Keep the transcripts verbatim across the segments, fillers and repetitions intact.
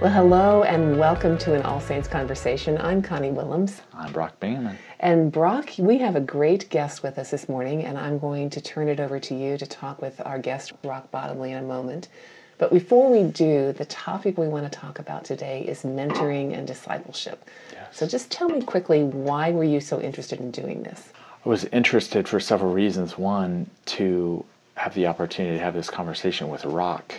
Well, hello and welcome to an All Saints Conversation. I'm Connie Willems. I'm Brock Bannon. And Brock, we have a great guest with us this morning, and I'm going to turn it over to you to talk with our guest, Brock Bottomley, in a moment. But before we do, the topic we want to talk about today is mentoring and discipleship. Yes. So just tell me quickly, why were you so interested in doing this? I was interested for several reasons. One, to have the opportunity to have this conversation with Rock.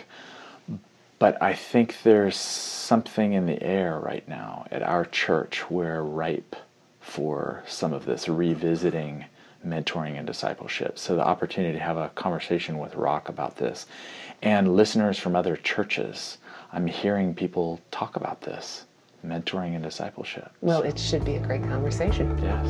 But I think there's something in the air right now at our church. We're ripe for some of this revisiting mentoring and discipleship. So the opportunity to have a conversation with Rock about this and listeners from other churches, I'm hearing people talk about this, mentoring and discipleship. Well, so it should be a great conversation. Yes.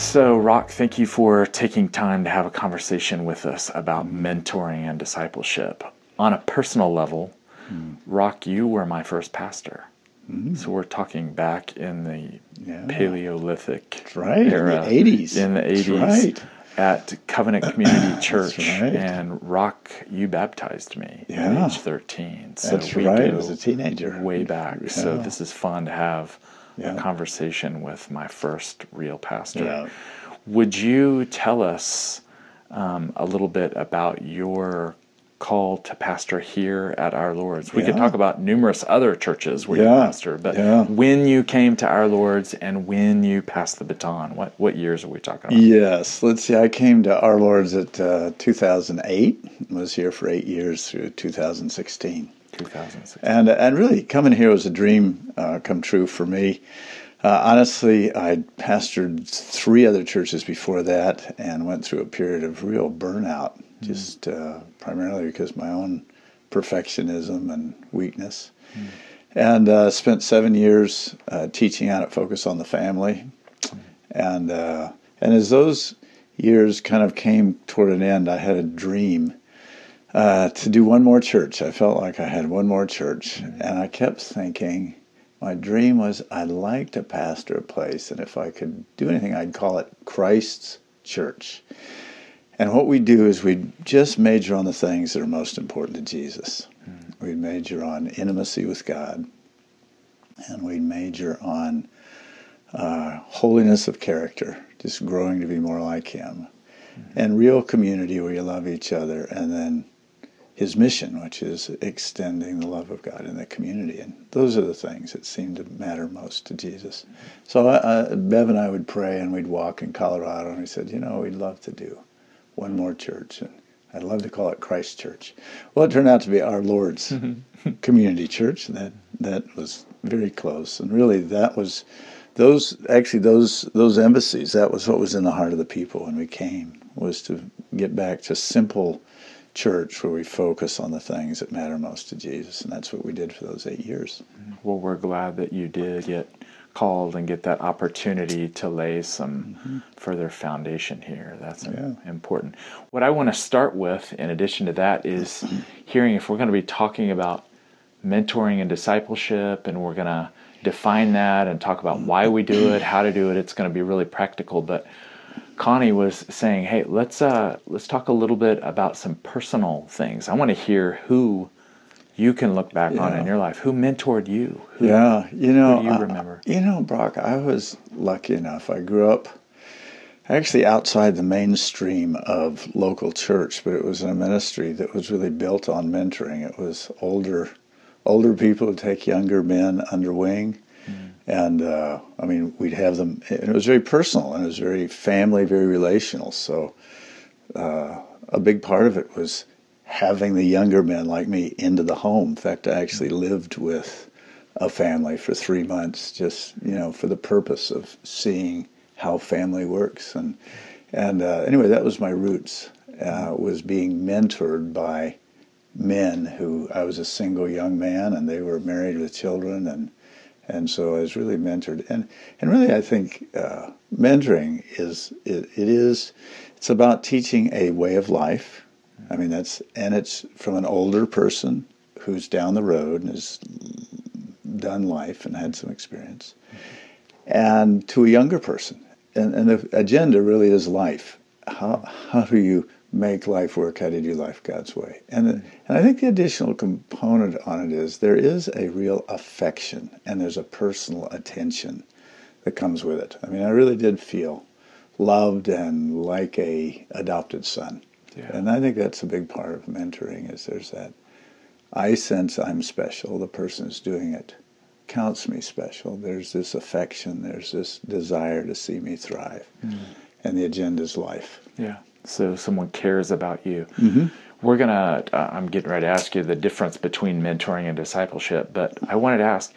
So Rock, thank you for taking time to have a conversation with us about mentoring and discipleship. On a personal level, mm. Rock, you were my first pastor. Mm. So we're talking back in the yeah. Paleolithic right. era. In the eighties. In the eighties. Right. At Covenant Community Church. Right. And Rock, you baptized me yeah. at age thirteen. So that's we right. I was a teenager. Way back. Yeah. So this is fun to have yeah. a conversation with my first real pastor. Yeah. Would you tell us um, a little bit about your call to pastor here at Our Lord's? We yeah. could talk about numerous other churches where yeah. you pastor, but yeah. when you came to Our Lord's and when you passed the baton, what what years are we talking about? Yes, let's see. I came to Our Lord's at uh, two thousand eight, was here for eight years through two thousand sixteen. two thousand sixteen. And, and really, coming here was a dream uh, come true for me. Uh, honestly, I'd pastored three other churches before that and went through a period of real burnout, mm-hmm. just uh, primarily because my own perfectionism and weakness. Mm-hmm. And uh, spent seven years uh, teaching out at Focus on the Family. Mm-hmm. And, uh, and as those years kind of came toward an end, I had a dream uh, to do one more church. I felt like I had one more church. Mm-hmm. And I kept thinking, my dream was I'd like to pastor a place, and if I could do anything, I'd call it Christ's Church. And what we do is we just major on the things that are most important to Jesus. Mm-hmm. We major on intimacy with God, and we major on uh, holiness of character, just growing to be more like Him, mm-hmm. and real community where you love each other, and then His mission, which is extending the love of God in the community. And those are the things that seem to matter most to Jesus. So uh, Bev and I would pray, and we'd walk in Colorado, and we said, you know, we'd love to do one more church, and I'd love to call it Christ Church. Well, it turned out to be Our Lord's Community Church, and that, that was very close. And really, that was those, actually, those those embassies, that was what was in the heart of the people when we came, was to get back to simple church where we focus on the things that matter most to Jesus, and that's what we did for those eight years. Well, we're glad that you did get called and get that opportunity to lay some mm-hmm. further foundation here. That's yeah. important. What I want to start with, in addition to that, is hearing if we're going to be talking about mentoring and discipleship, and we're going to define that and talk about why we do it, how to do it. It's going to be really practical, but Connie was saying, hey, let's uh, let's talk a little bit about some personal things. I want to hear who you can look back yeah. on in your life. Who mentored you? Who, yeah, you know, who do you remember? I, you know, Brock, I was lucky enough. I grew up actually outside the mainstream of local church, but it was in a ministry that was really built on mentoring. It was older, older people who take younger men under wing. And, uh, I mean, we'd have them, and it was very personal, and it was very family, very relational. So uh, a big part of it was having the younger men like me into the home. In fact, I actually lived with a family for three months just, you know, for the purpose of seeing how family works. And, and uh, anyway, that was my roots, uh, was being mentored by men who, I was a single young man, and they were married with children, and And so I was really mentored, and and really I think uh, mentoring is it, it is it's about teaching a way of life. I mean that's and it's from an older person who's down the road and has done life and had some experience, and to a younger person. And and the agenda really is life. How how do you make life work? How did you life God's way? And, and I think the additional component on it is there is a real affection and there's a personal attention that comes with it. I mean, I really did feel loved and like a adopted son. Yeah. And I think that's a big part of mentoring is there's that I sense I'm special. The person who's doing it counts me special. There's this affection. There's this desire to see me thrive. Mm. And the agenda's life. Yeah. So someone cares about you. Mm-hmm. We're going to, uh, I'm getting ready to ask you the difference between mentoring and discipleship, but I wanted to ask,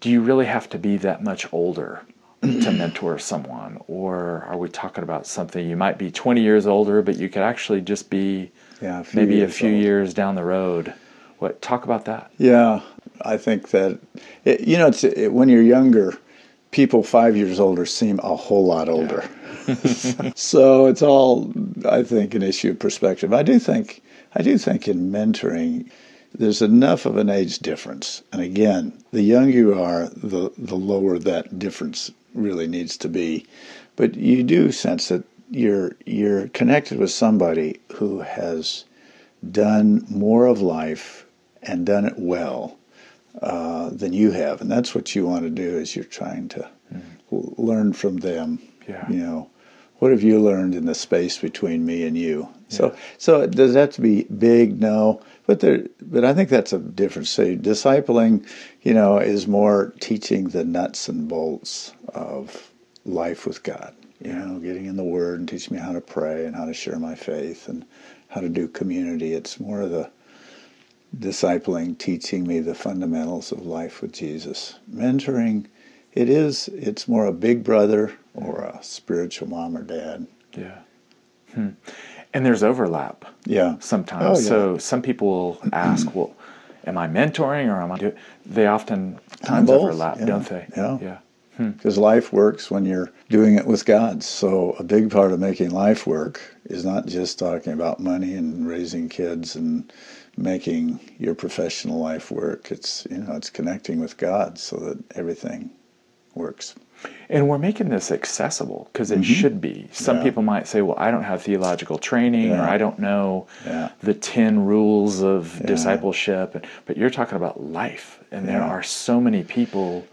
do you really have to be that much older to mentor someone? Or are we talking about something you might be twenty years older, but you could actually just be yeah, a maybe a few old. years down the road? What, talk about that. Yeah, I think that, it, you know, it's it, when you're younger, people five years older seem a whole lot older. Yeah. So it's all, I think, an issue of perspective. I do think, I do think in mentoring, there's enough of an age difference. And again, the younger you are, the, the lower that difference really needs to be. But you do sense that you're you're connected with somebody who has done more of life and done it well uh, than you have. And that's what you want to do is you're trying to mm-hmm. learn from them, yeah. you know. What have you learned in the space between me and you? Yeah. So, so does that have to be big? No, but there, but I think that's a difference. So discipling, you know, is more teaching the nuts and bolts of life with God. You know, getting in the Word and teaching me how to pray and how to share my faith and how to do community. It's more of the discipling, teaching me the fundamentals of life with Jesus. Mentoring, it is. It's more a big brother. Or a spiritual mom or dad. Yeah. Hmm. And there's overlap. Yeah. Sometimes. Oh, yeah. So some people will ask, well, am I mentoring or am I doing... They oftentimes overlap, yeah. don't they? Yeah. Because yeah. hmm. life works when you're doing it with God. So a big part of making life work is not just talking about money and raising kids and making your professional life work. It's, you know, it's connecting with God so that everything works. And we're making this accessible because it mm-hmm. should be. Some yeah. people might say, well, I don't have theological training yeah. or I don't know yeah. the ten rules of yeah. discipleship. But you're talking about life. And yeah. there are so many people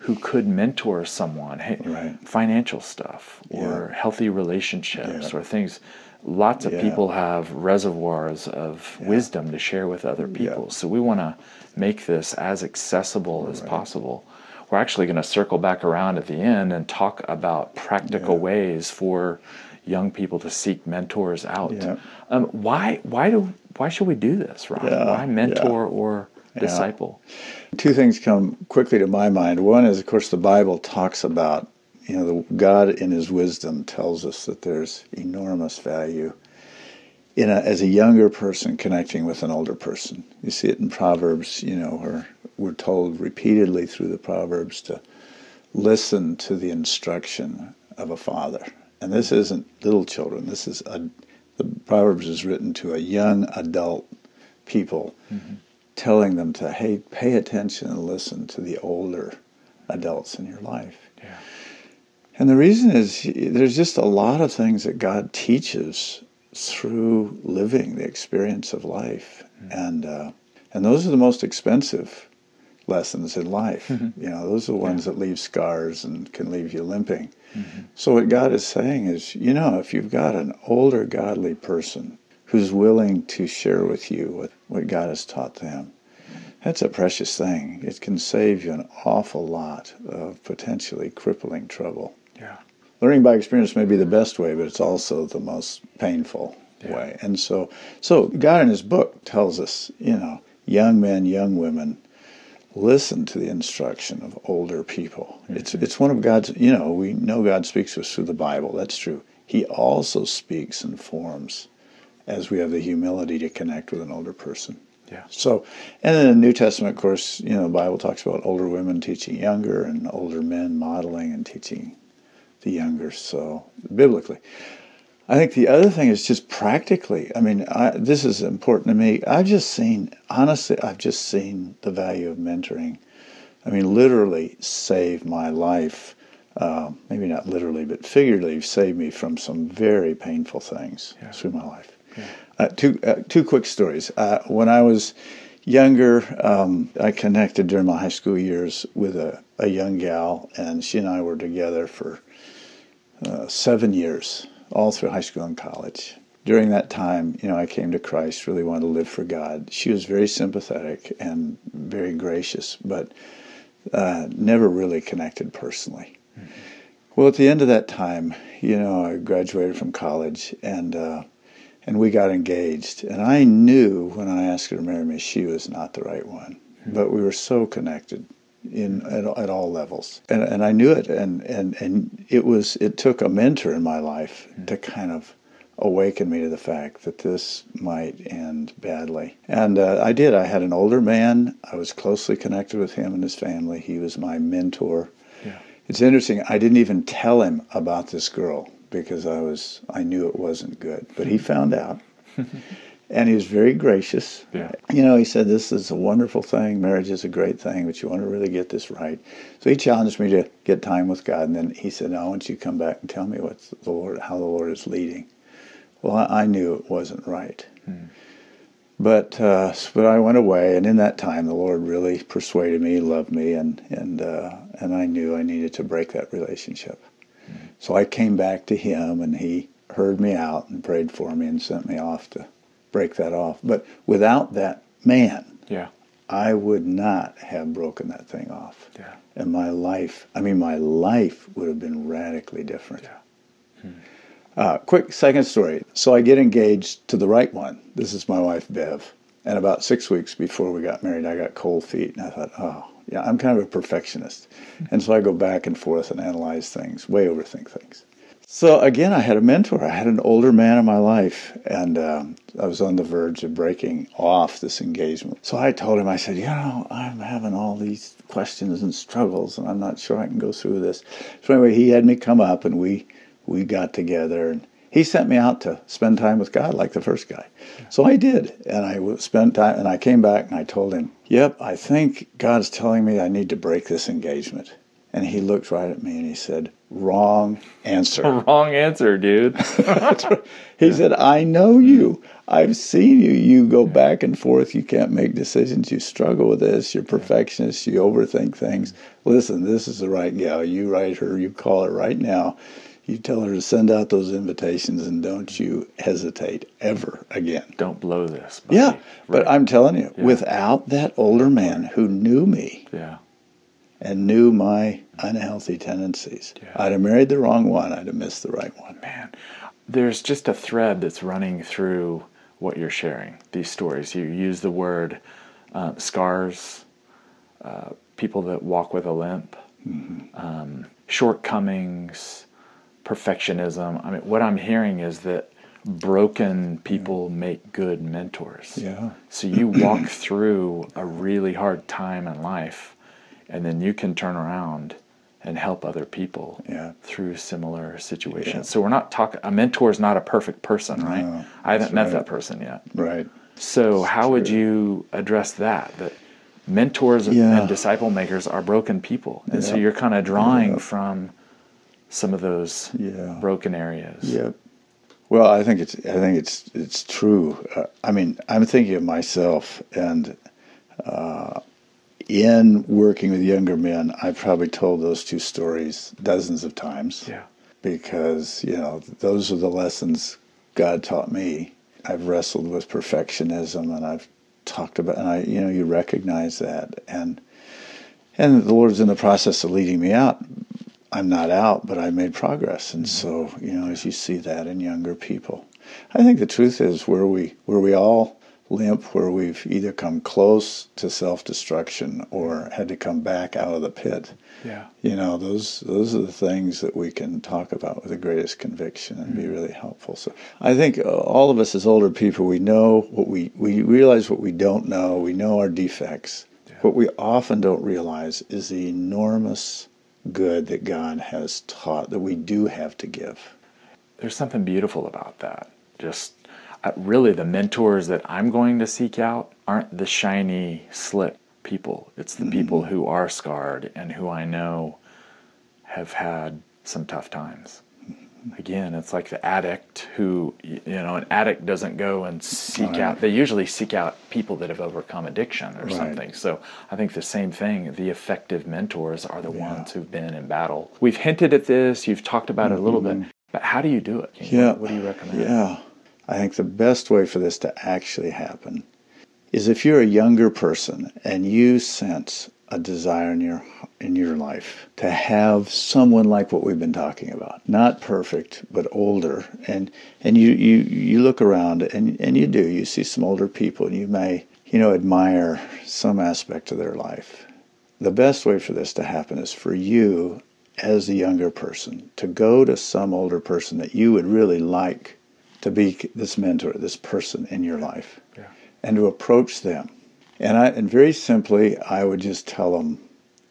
who could mentor someone. Hey, right. Financial stuff or yeah. healthy relationships yeah. or things. Lots of yeah. people have reservoirs of yeah. wisdom to share with other people. Yeah. So we want to make this as accessible right. as possible. We're actually going to circle back around at the end and talk about practical yeah. ways for young people to seek mentors out. Yeah. Um, why why do why should we do this, Rob? Yeah. Why mentor yeah. or disciple? Yeah. Two things come quickly to my mind. One is, of course, the Bible talks about, you know, the, God in his wisdom tells us that there's enormous value in a, as a younger person connecting with an older person. You see it in Proverbs, you know, where we're told repeatedly through the Proverbs to listen to the instruction of a father. And this isn't little children. This is a, the Proverbs is written to a young adult people mm-hmm. telling them to, hey, pay attention and listen to the older adults in your life. Yeah. And the reason is there's just a lot of things that God teaches through living the experience of life. Mm-hmm. And, uh, and those are the most expensive lessons in life. Mm-hmm. You know, those are the ones yeah. that leave scars and can leave you limping. Mm-hmm. So what God is saying is, you know, if you've got an older godly person who's willing to share with you what, what God has taught them, that's a precious thing. It can save you an awful lot of potentially crippling trouble. Yeah. Learning by experience may be the best way, but it's also the most painful yeah. way. And so, so God in his book tells us, you know, young men, young women, listen to the instruction of older people. Mm-hmm. It's it's one of God's, you know, we know God speaks to us through the Bible. That's true. He also speaks in forms as we have the humility to connect with an older person. Yeah. So, and then in the New Testament, of course, you know, the Bible talks about older women teaching younger and older men modeling and teaching the younger, so biblically. I think the other thing is just practically. I mean, I, this is important to me. I've just seen, honestly, I've just seen the value of mentoring. I mean, literally save my life. uh, maybe not literally, but figuratively saved me from some very painful things yeah. through my life. Yeah. Uh, two uh, two quick stories. Uh, when I was younger, um, I connected during my high school years with a, a young gal, and she and I were together for uh, seven years, all through high school and college. During that time, you know, I came to Christ, really wanted to live for God. She was very sympathetic and very gracious, but uh, never really connected personally. Mm-hmm. Well, at the end of that time, you know, I graduated from college, and uh, and we got engaged. And I knew when I asked her to marry me, she was not the right one. Mm-hmm. But we were so connected in at, at all levels, and and I knew it. And and and it was it took a mentor in my life mm-hmm. to kind of awakened me to the fact that this might end badly. And uh, I did. I had an older man. I was closely connected with him and his family. He was my mentor. Yeah. It's interesting. I didn't even tell him about this girl because I was I knew it wasn't good. But he found out. And he was very gracious. Yeah. You know, he said, this is a wonderful thing. Marriage is a great thing, but you want to really get this right. So he challenged me to get time with God. And then he said, no, I want you to come back and tell me what the Lord, how the Lord is leading. Well, I knew it wasn't right. Hmm. But uh, but I went away, and in that time, the Lord really persuaded me, loved me, and and uh, and I knew I needed to break that relationship. Hmm. So I came back to Him, and He heard me out and prayed for me and sent me off to break that off. But without that man, yeah. I would not have broken that thing off. Yeah. And my life, I mean, my life would have been radically different. Yeah. Hmm. Uh, quick second story. So I get engaged to the right one. This is my wife, Bev. And about six weeks before we got married, I got cold feet. And I thought, oh, yeah, I'm kind of a perfectionist. And so I go back and forth and analyze things, way overthink things. So again, I had a mentor. I had an older man in my life. And um, I was on the verge of breaking off this engagement. So I told him, I said, you know, I'm having all these questions and struggles, and I'm not sure I can go through this. So anyway, he had me come up, and we... We got together, and he sent me out to spend time with God like the first guy. Yeah. So I did, and I spent time, and I came back, and I told him, yep, I think God's telling me I need to break this engagement. And he looked right at me, and he said, wrong answer. Wrong answer, dude. He said, I know you. I've seen you. You go back and forth. You can't make decisions. You struggle with this. You're perfectionist. You overthink things. Listen, this is the right gal. You write her. You call her right now. You tell her to send out those invitations, and don't you hesitate ever again. Don't blow this, buddy. Yeah, right. But I'm telling you, yeah. without that older man who knew me yeah. and knew my unhealthy tendencies, yeah. I'd have married the wrong one. I'd have missed the right one. Man, there's just a thread that's running through what you're sharing, these stories. You use the word uh, scars, uh, people that walk with a limp, mm-hmm. um, shortcomings, perfectionism. I mean, what I'm hearing is that broken people yeah. make good mentors. Yeah. So you walk through a really hard time in life, and then you can turn around and help other people yeah. through similar situations. Yeah. So we're not talking, a mentor is not a perfect person, right? No, I haven't met right. that person yet. Right. So that's how true. Would you address that? That mentors yeah. and disciple makers are broken people. And yeah. so you're kind of drawing yeah. from some of those yeah. broken areas. Yeah. Well, I think it's I think it's it's true. Uh, I mean, I'm thinking of myself, and uh, in working with younger men, I've probably told those two stories dozens of times. Yeah. Because you know those are the lessons God taught me. I've wrestled with perfectionism, and I've talked about, and I you know you recognize that, and and the Lord's in the process of leading me out. I'm not out, but I made progress. And so, you know, as you see that in younger people, I think the truth is where we where we all limp, where we've either come close to self-destruction or had to come back out of the pit. Yeah. You know, those those are the things that we can talk about with the greatest conviction and mm-hmm. be really helpful. So I think all of us as older people, we know what we, we realize what we don't know. We know our defects. Yeah. What we often don't realize is the enormous good that God has taught that we do have to give. There's something beautiful about that. Just uh, really the mentors that I'm going to seek out aren't the shiny, slick people. It's the mm-hmm. people who are scarred and who I know have had some tough times. Again, it's like the addict who, you know, an addict doesn't go and seek right. out. They usually seek out people that have overcome addiction or right. something. So I think the same thing, the effective mentors are the yeah. ones who've been in battle. We've hinted at this. You've talked about mm-hmm. it a little bit. But how do you do it? You know, yeah. What do you recommend? Yeah. I think the best way for this to actually happen is if you're a younger person and you sense a desire in your in your life to have someone like what we've been talking about, not perfect but older, and and you you, you look around and, and you do you see some older people and you may you know admire some aspect of their life. The best way for this to happen is for you as a younger person to go to some older person that you would really like to be this mentor, this person in your life, yeah. and to approach them. And I, and very simply, I would just tell them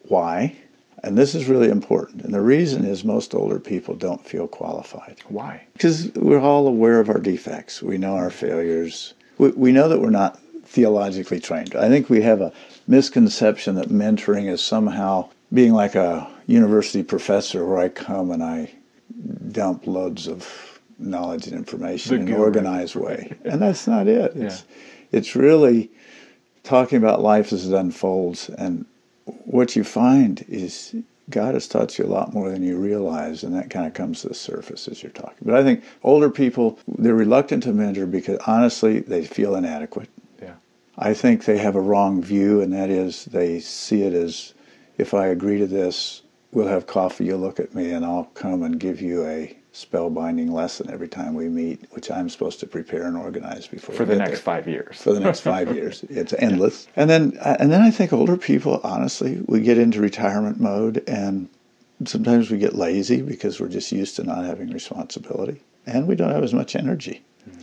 why. And this is really important. And the reason is most older people don't feel qualified. Why? Because we're all aware of our defects. We know our failures. We, we know that we're not theologically trained. I think we have a misconception that mentoring is somehow being like a university professor where I come and I dump loads of knowledge and information in an organized way. And that's not it. It's, yeah. it's really talking about life as it unfolds, and what you find is God has taught you a lot more than you realize, and that kind of comes to the surface as you're talking. But I think older people, they're reluctant to mentor because, honestly, they feel inadequate. Yeah. I think they have a wrong view, and that is they see it as, if I agree to this, we'll have coffee, you'll look at me, and I'll come and give you a spellbinding lesson every time we meet, which I'm supposed to prepare and organize before for the next there. five years. For the next five years, it's endless. And then, and then I think older people, honestly, we get into retirement mode, and sometimes we get lazy because we're just used to not having responsibility, and we don't have as much energy. Mm-hmm.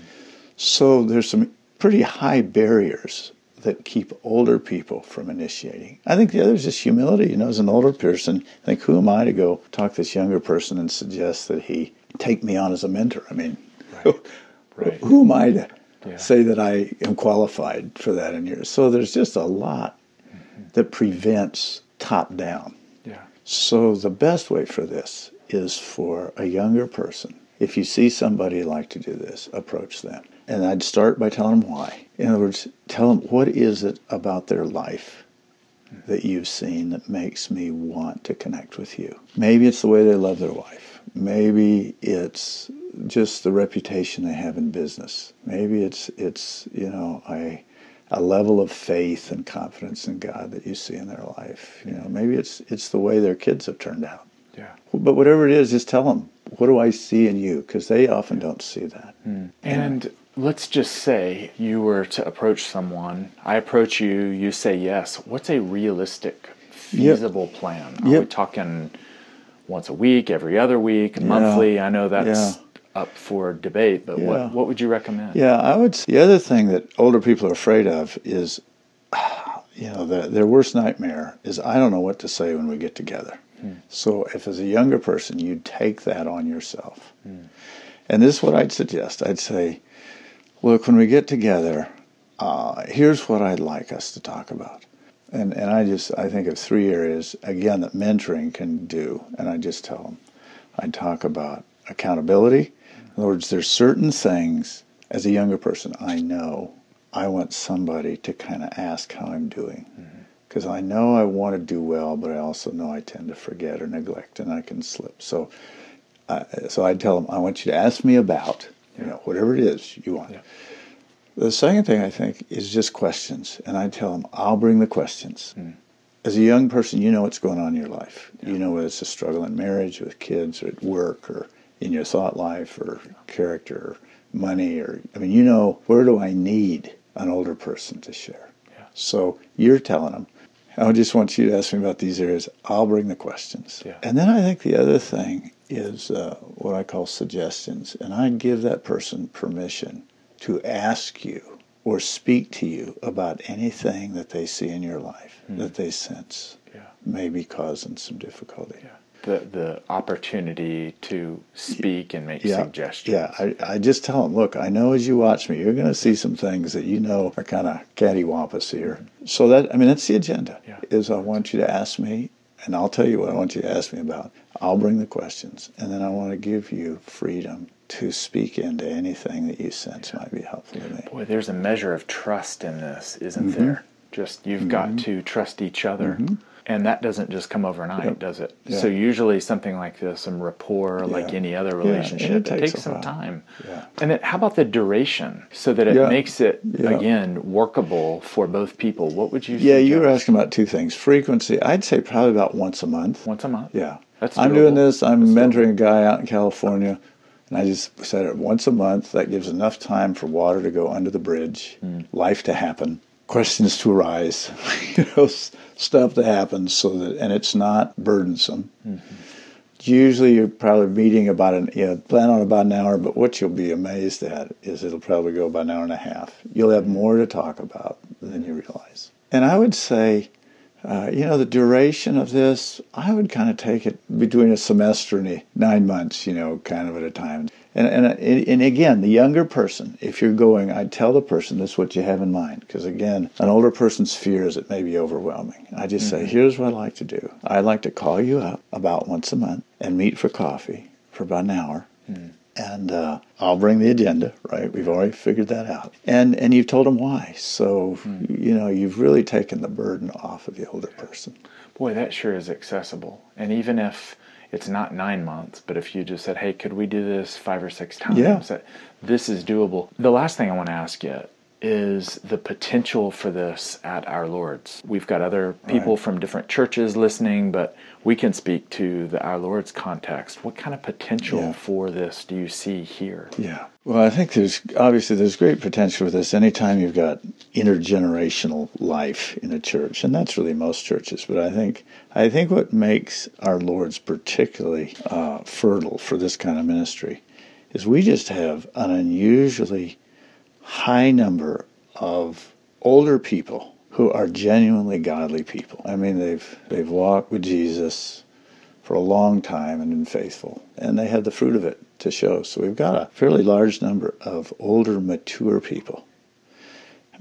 So there's some pretty high barriers that keep older people from initiating. I think the other is just humility. You know, as an older person, I think, who am I to go talk to this younger person and suggest that he take me on as a mentor? I mean, right. Right. who am I to yeah. say that I am qualified for that in your... So there's just a lot mm-hmm. that prevents top-down. Yeah. So the best way for this is for a younger person, if you see somebody like to do this, approach them. And I'd start by telling them why. In other words, tell them, what is it about their life that you've seen that makes me want to connect with you? Maybe it's the way they love their wife. Maybe it's just the reputation they have in business. Maybe it's, it's you know, a, a level of faith and confidence in God that you see in their life. You know, maybe it's, it's the way their kids have turned out. Yeah. But whatever it is, just tell them, what do I see in you? Because they often don't see that. Mm. And... let's just say you were to approach someone. I approach you, you say yes. What's a realistic, feasible yep. plan? Are yep. we talking once a week, every other week, yeah. monthly? I know that's yeah. up for debate, but yeah. what, what would you recommend? Yeah, I would. The other thing that older people are afraid of is, you know, their, their worst nightmare is, I don't know what to say when we get together. Hmm. So if as a younger person, you take that on yourself. Hmm. And this is what I'd suggest. I'd say, look, when we get together, uh, here's what I'd like us to talk about. And and I just, I think of three areas, again, that mentoring can do. And I just tell them, I talk about accountability. In other words, there's certain things, as a younger person, I know I want somebody to kind of ask how I'm doing. Because mm-hmm. I know I want to do well, but I also know I tend to forget or neglect, and I can slip. So, uh, so I tell them, I want you to ask me about, you know, whatever it is you want. Yeah. The second thing, I think, is just questions. And I tell them, I'll bring the questions. Mm. As a young person, you know what's going on in your life. Yeah. You know whether it's a struggle in marriage, with kids, or at work, or in your thought life, or character, or money. Or I mean, you know, where do I need an older person to share? Yeah. So you're telling them, I just want you to ask me about these areas. I'll bring the questions. Yeah. And then I think the other thing is uh, what I call suggestions. And I give that person permission to ask you or speak to you about anything that they see in your life, mm. that they sense yeah. may be causing some difficulty. Yeah. The the opportunity to speak and make yeah. suggestions. Yeah, I, I just tell them, look, I know as you watch me, you're going to see some things that you know are kind of cattywampus here. Mm-hmm. So that, I mean, that's the agenda, yeah. is I want you to ask me and I'll tell you what I want you to ask me about. I'll bring the questions, and then I want to give you freedom to speak into anything that you sense yeah. might be helpful to me. Boy, there's a measure of trust in this, isn't mm-hmm. there? Just you've mm-hmm. got to trust each other. Mm-hmm. And that doesn't just come overnight, yep. does it? Yeah. So usually something like this, some rapport, yeah. like any other relationship, yeah. it, takes it takes some while. time. Yeah. And it, how about the duration, so that it yeah. makes it, yeah. again, workable for both people? What would you yeah, suggest? You were asking about two things. Frequency, I'd say probably about once a month. Once a month? Yeah. That's I'm doable. doing this. I'm That's mentoring doable. a guy out in California, and I just said it once a month. That gives enough time for water to go under the bridge, mm. life to happen, questions to arise, you know, stuff that happens, so that, and it's not burdensome. Mm-hmm. Usually you're probably meeting about an, you know, plan on about an hour, but what you'll be amazed at is it'll probably go about an hour and a half. You'll have more to talk about than you realize. And I would say, uh, you know, the duration of this, I would kind of take it between a semester and a nine months, you know, kind of at a time. And, and and again, the younger person, if you're going, I'd tell the person this is what you have in mind. Because again, an older person's fear is it may be overwhelming. I just mm-hmm. say, here's what I like to do. I like to call you up about once a month and meet for coffee for about an hour. Mm-hmm. And uh, I'll bring the agenda, right? We've already figured that out. And and you've told them why. So, mm-hmm. you know, you've really taken the burden off of the older person. Boy, that sure is accessible. And even if it's not nine months, but if you just said, hey, could we do this five or six times? Yeah. That this is doable. The last thing I want to ask you is the potential for this at Our Lord's. We've got other people right. from different churches listening, but we can speak to the Our Lord's context. What kind of potential yeah. for this do you see here? Yeah. Well, I think there's obviously there's great potential with this anytime you've got intergenerational life in a church, and that's really most churches. But I think I think what makes Our Lord's particularly uh, fertile for this kind of ministry is we just have an unusually high number of older people who are genuinely godly people. I mean, they've they've walked with Jesus for a long time and been faithful, and they have the fruit of it to show. So we've got a fairly large number of older, mature people.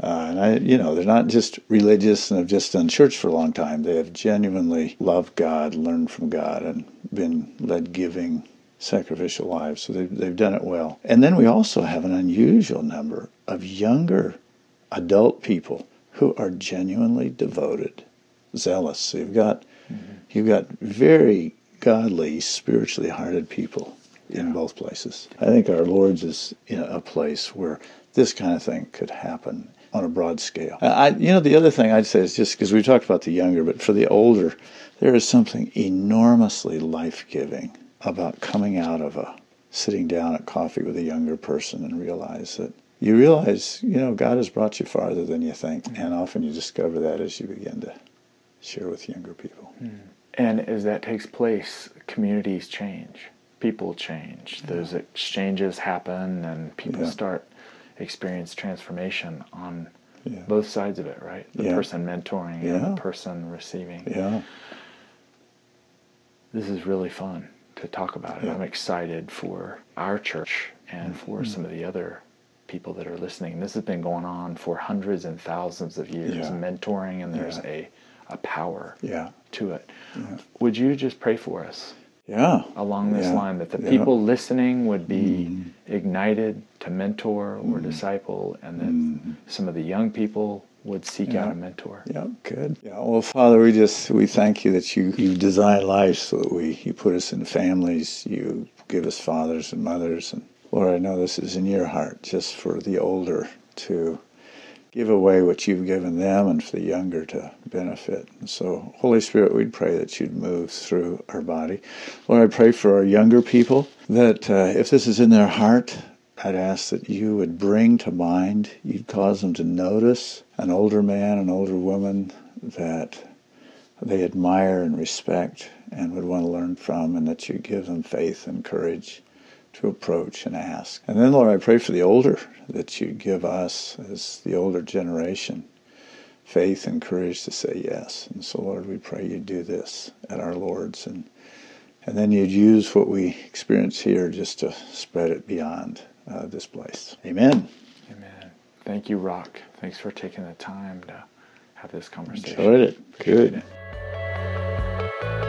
Uh, and, I, you know, they're not just religious and have just done church for a long time. They have genuinely loved God, learned from God, and been led giving, sacrificial lives. So they've, they've done it well. And then we also have an unusual number of younger adult people who are genuinely devoted, zealous. So you've got, mm-hmm. you've got very godly, spiritually hearted people yeah. in both places. I think Our Lord's is in a place where this kind of thing could happen on a broad scale. I, you know, the other thing I'd say is just because we talked about the younger, but for the older, there is something enormously life-giving about coming out of a sitting down at coffee with a younger person and realize that you realize, you know, God has brought you farther than you think. Mm-hmm. And often you discover that as you begin to share with younger people. Mm-hmm. And as that takes place, communities change, people change, yeah. those exchanges happen, and people yeah. start experience transformation on yeah. both sides of it, right? The yeah. person mentoring yeah. and the person receiving. Yeah. This is really fun to talk about it. Yeah. I'm excited for our church and for mm-hmm. some of the other people that are listening. This has been going on for hundreds and thousands of years, yeah. mentoring, and there's yeah. a, a power yeah. to it. Yeah. Would you just pray for us? Yeah. Along this yeah. line, that the yeah. people listening would be mm. ignited to mentor or mm. disciple, and then mm. some of the young people would seek yeah. out a mentor. Yeah, good. Yeah, well, Father, we just we thank you that you you design life so that we you put us in families, you give us fathers and mothers, and Lord, I know this is in your heart, just for the older to give away what you've given them and for the younger to benefit. And so, Holy Spirit, we'd pray that you'd move through our body. Lord, I pray for our younger people that uh, if this is in their heart, I'd ask that you would bring to mind, you'd cause them to notice an older man, an older woman that they admire and respect and would want to learn from, and that you give them faith and courage to approach and ask. And then, Lord, I pray for the older, that you give us, as the older generation, faith and courage to say yes. And so, Lord, we pray you do this at Our Lord's. And, and then you'd use what we experience here just to spread it beyond uh, this place. Amen. Amen. Thank you, Rock. Thanks for taking the time to have this conversation. Enjoyed it. Appreciate Good. It.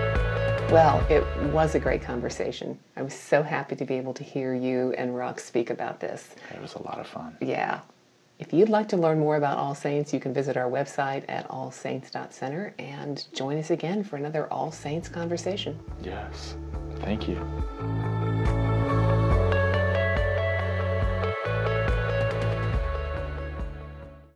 Well, it was a great conversation. I was so happy to be able to hear you and Rock speak about this. It was a lot of fun. Yeah. If you'd like to learn more about All Saints, you can visit our website at all saints dot center and join us again for another All Saints conversation. Yes. Thank you.